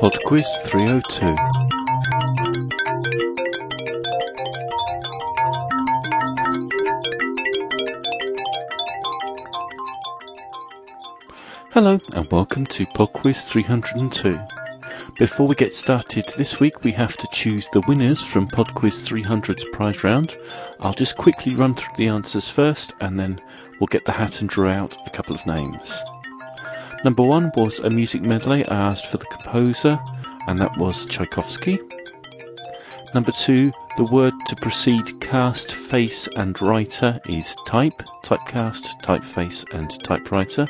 PodQuiz 302. Hello and welcome to PodQuiz 302. Before we get started, this week we have to choose the winners from PodQuiz 300's prize round. I'll just quickly run through the answers first and then we'll get the hat and draw out a couple of names. Number one was a music medley. I asked for the composer and that was Tchaikovsky. Number two, the word to precede cast, face and writer is type, typecast, typeface and typewriter.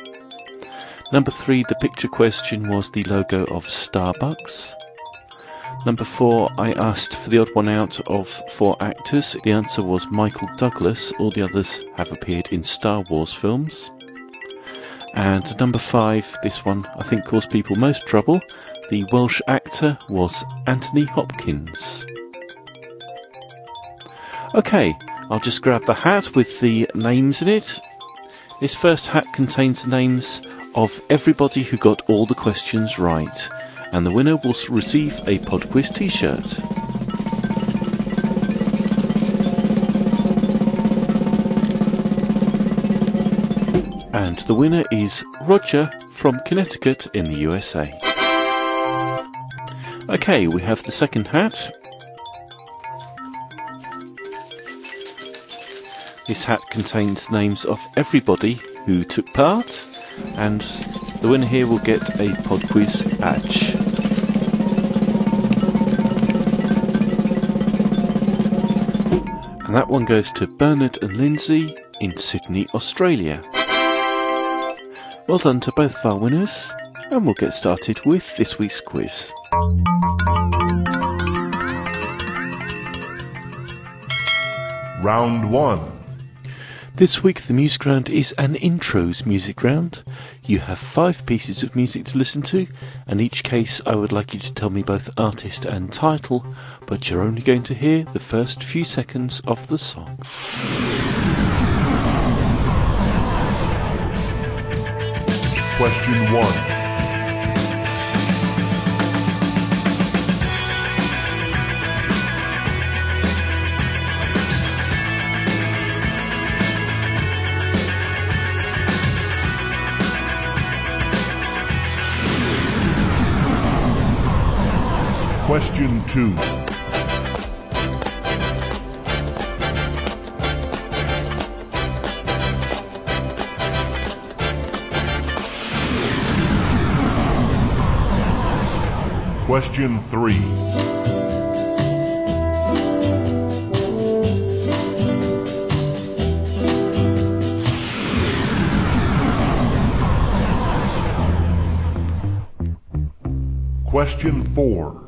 Number three, the picture question was the logo of Starbucks. Number four, I asked for the odd one out of four actors. The answer was Michael Douglas. All the others have appeared in Star Wars films. And number five, this one I think caused people most trouble. The Welsh actor was Anthony Hopkins. Okay, I'll just grab the hat with the names in it. This first hat contains the names of everybody who got all the questions right, and the winner will receive a PodQuiz t-shirt. And the winner is Roger from Connecticut in the USA. Okay, we have the second hat. This hat contains names of everybody who took part, and the winner here will get a PodQuiz badge. And that one goes to Bernard and Lindsay in Sydney, Australia. Well done to both of our winners, and we'll get started with this week's quiz. Round 1. This week the music round is an intros music round. You have 5 pieces of music to listen to, and each case I would like you to tell me both artist and title, but you're only going to hear the first few seconds of the song. Question 1. Question 2. Question 3. Question 4.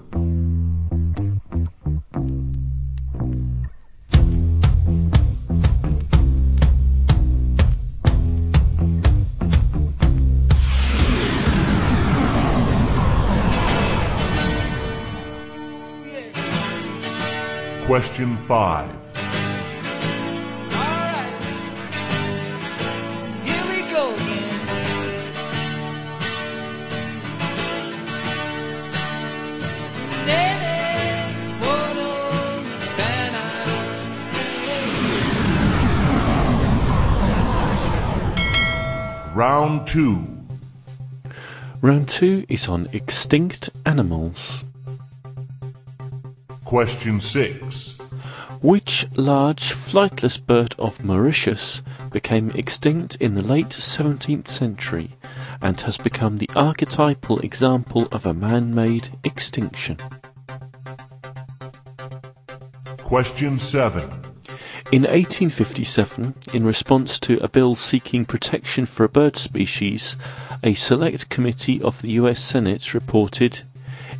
Question 5. Alright. Here we go again. Round 2. Round 2 is on extinct animals. Question 6. Which large flightless bird of Mauritius became extinct in the late 17th century and has become the archetypal example of a man-made extinction? Question 7. In 1857, in response to a bill seeking protection for a bird species, a select committee of the US Senate reported,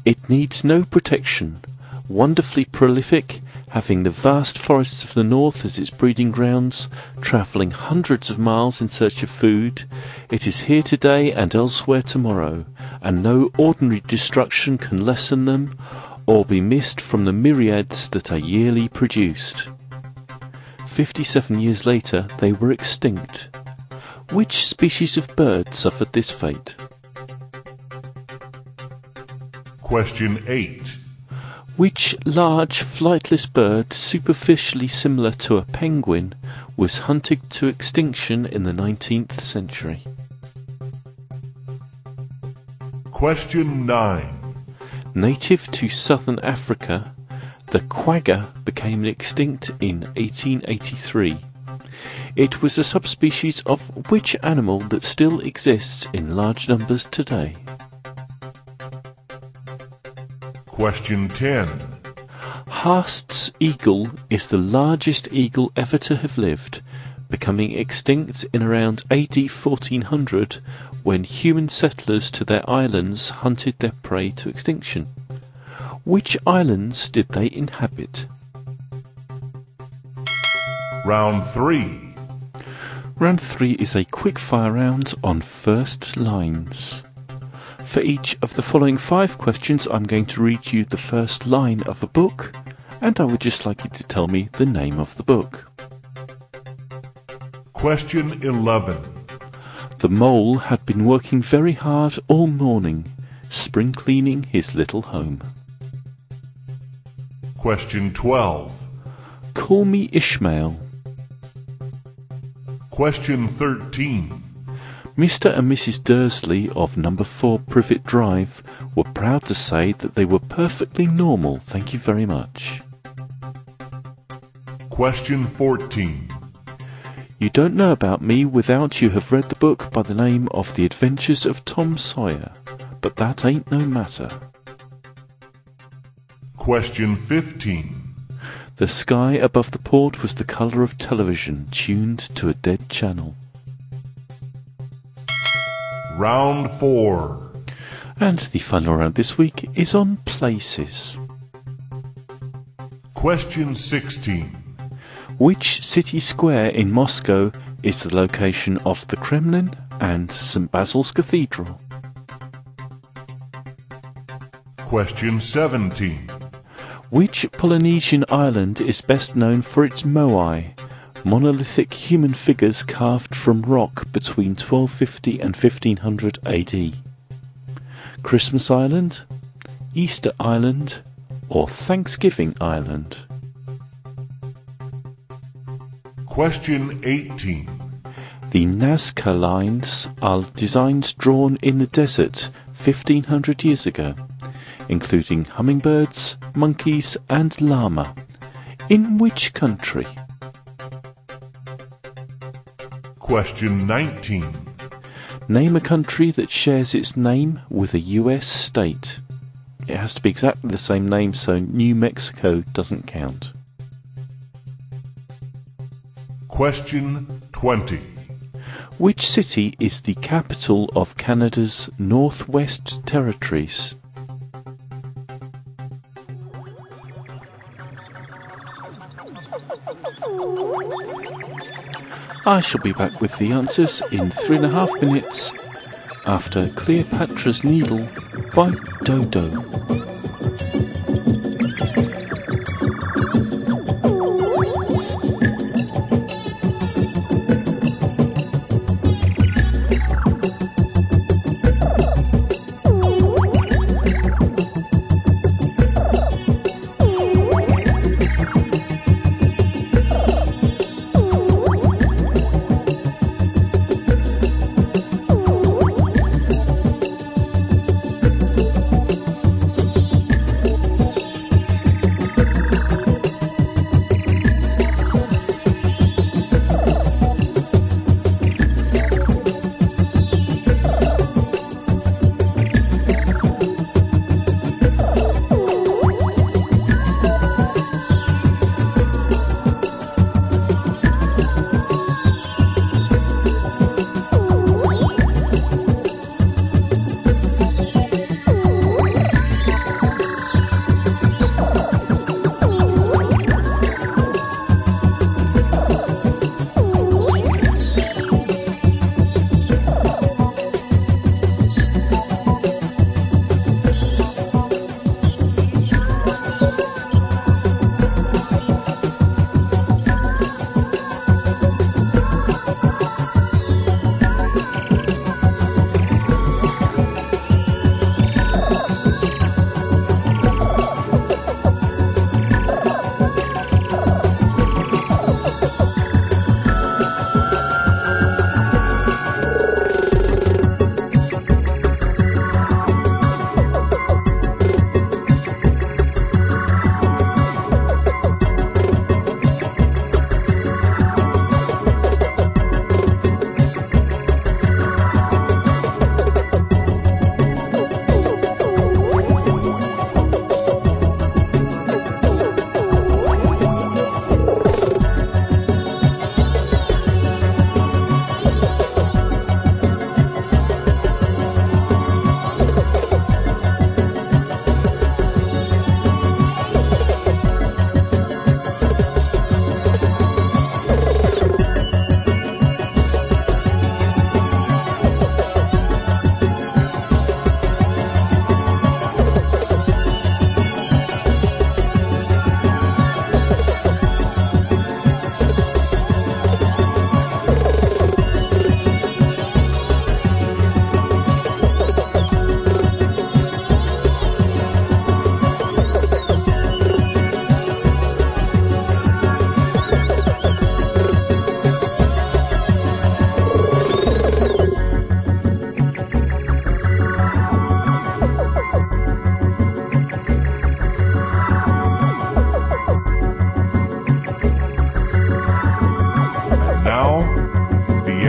"It needs no protection. Wonderfully prolific, having the vast forests of the north as its breeding grounds, travelling hundreds of miles in search of food, it is here today and elsewhere tomorrow, and no ordinary destruction can lessen them or be missed from the myriads that are yearly produced." 57 years later, they were extinct. Which species of bird suffered this fate? Question 8. Which large flightless bird, superficially similar to a penguin, was hunted to extinction in the 19th century? Question 9. Native to southern Africa, the quagga became extinct in 1883. It was a subspecies of which animal that still exists in large numbers today? Question 10. Haast's eagle is the largest eagle ever to have lived, becoming extinct in around AD 1400 when human settlers to their islands hunted their prey to extinction. Which islands did they inhabit? Round 3. Round 3 is a quick-fire round on first lines. For each of the following 5 questions, I'm going to read you the first line of a book, and I would just like you to tell me the name of the book. Question 11. The mole had been working very hard all morning, spring-cleaning his little home. Question 12. Call me Ishmael. Question 13. Mr. and Mrs. Dursley of number 4 Privet Drive were proud to say that they were perfectly normal, thank you very much. Question 14. You don't know about me without you have read the book by the name of The Adventures of Tom Sawyer, but that ain't no matter. Question 15. The sky above the port was the colour of television, tuned to a dead channel. Round 4. And the final round this week is on places. Question 16. Which city square in Moscow is the location of the Kremlin and St. Basil's Cathedral? Question 17. Which Polynesian island is best known for its moai, monolithic human figures carved from rock between 1250 and 1500 AD? Christmas Island, Easter Island, or Thanksgiving Island? Question 18. The Nazca lines are designs drawn in the desert 1500 years ago, including hummingbirds, monkeys and llama. In which country? Question 19. Name a country that shares its name with a US state. It has to be exactly the same name, so New Mexico doesn't count. Question 20. Which city is the capital of Canada's Northwest Territories? I shall be back with the answers in 3.5 minutes after Cleopatra's Needle by Dodo.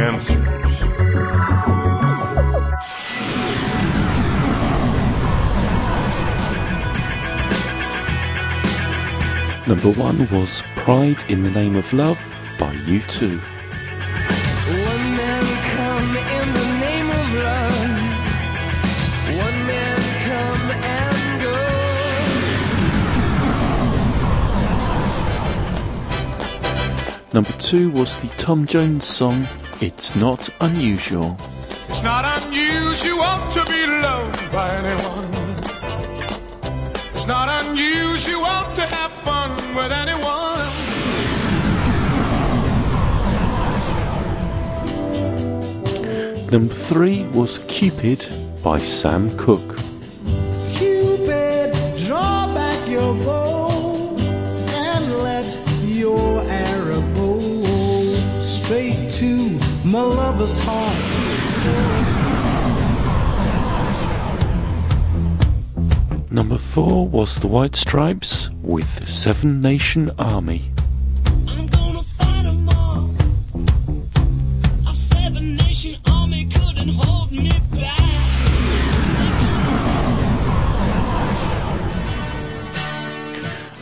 answers. Number one was Pride in the Name of Love by U2. Number two was the Tom Jones song, It's Not Unusual. It's not unusual to be loved by anyone. It's not unusual to have fun with anyone. Number three was Cupid by Sam Cooke. Cupid, draw back your bow and let your arrow straight to my lover's heart. Number four was The White Stripes with Seven Nation Army. I'm gonna fight 'em all. A Seven Nation Army couldn't hold me back.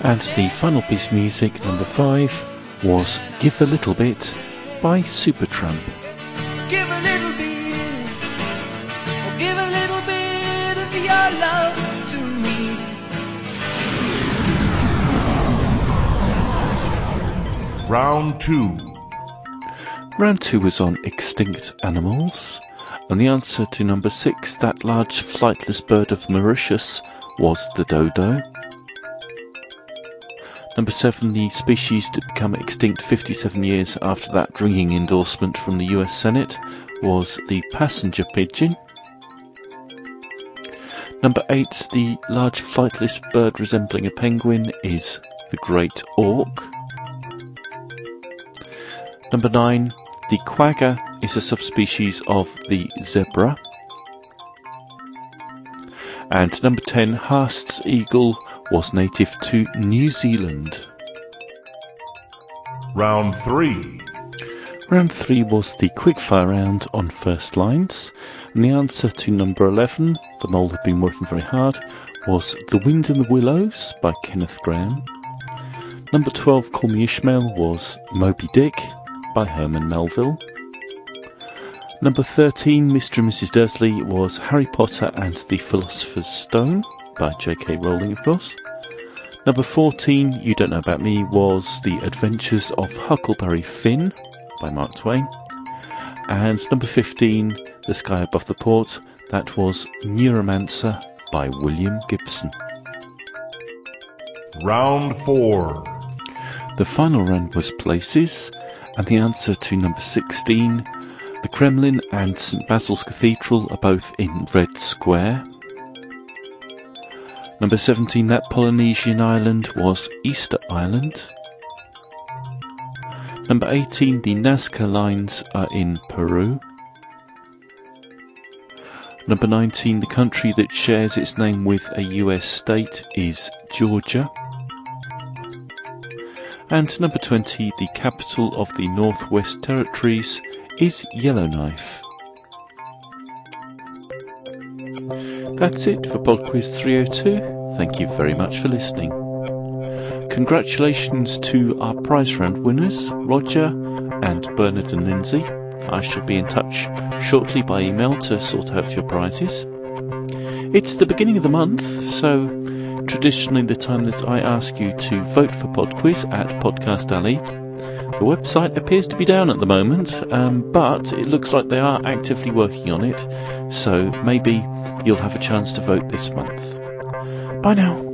And the final piece of music, number five, was Give a Little Bit by Supertramp. Give a little bit, oh, give a little bit of your love to me. Round two. Round two was on extinct animals, and the answer to number six, that large flightless bird of Mauritius, was the dodo. Number 7, the species to become extinct 57 years after that ringing endorsement from the US Senate was the passenger pigeon. Number 8, the large flightless bird resembling a penguin is the great auk. Number 9, the quagga is a subspecies of the zebra. And number 10, Haast's eagle was native to New Zealand. Round 3. Round 3 was the quickfire round on first lines, and the answer to number 11, the mole had been working very hard, was The Wind in the Willows by Kenneth Grahame. Number 12, Call Me Ishmael, was Moby Dick by Herman Melville. Number 13, Mr. and Mrs. Dursley, was Harry Potter and the Philosopher's Stone by J.K. Rowling, of course. Number 14, You Don't Know About Me, was The Adventures of Huckleberry Finn by Mark Twain. And number 15, The Sky Above the Port, that was Neuromancer by William Gibson. Round 4. The final round was places, and the answer to number 16, the Kremlin and St. Basil's Cathedral are both in Red Square. Number 17, that Polynesian island was Easter Island. Number 18, the Nazca Lines are in Peru. Number 19, the country that shares its name with a US state is Georgia. And number 20, the capital of the Northwest Territories is Yellowknife. That's it for PodQuiz 302. Thank you very much for listening. Congratulations to our prize round winners, Roger and Bernard and Lindsay. I shall be in touch shortly by email to sort out your prizes. It's the beginning of the month, so traditionally the time that I ask you to vote for PodQuiz at Podcast Alley. The website appears to be down at the moment, but it looks like they are actively working on it, so maybe you'll have a chance to vote this month. Bye now.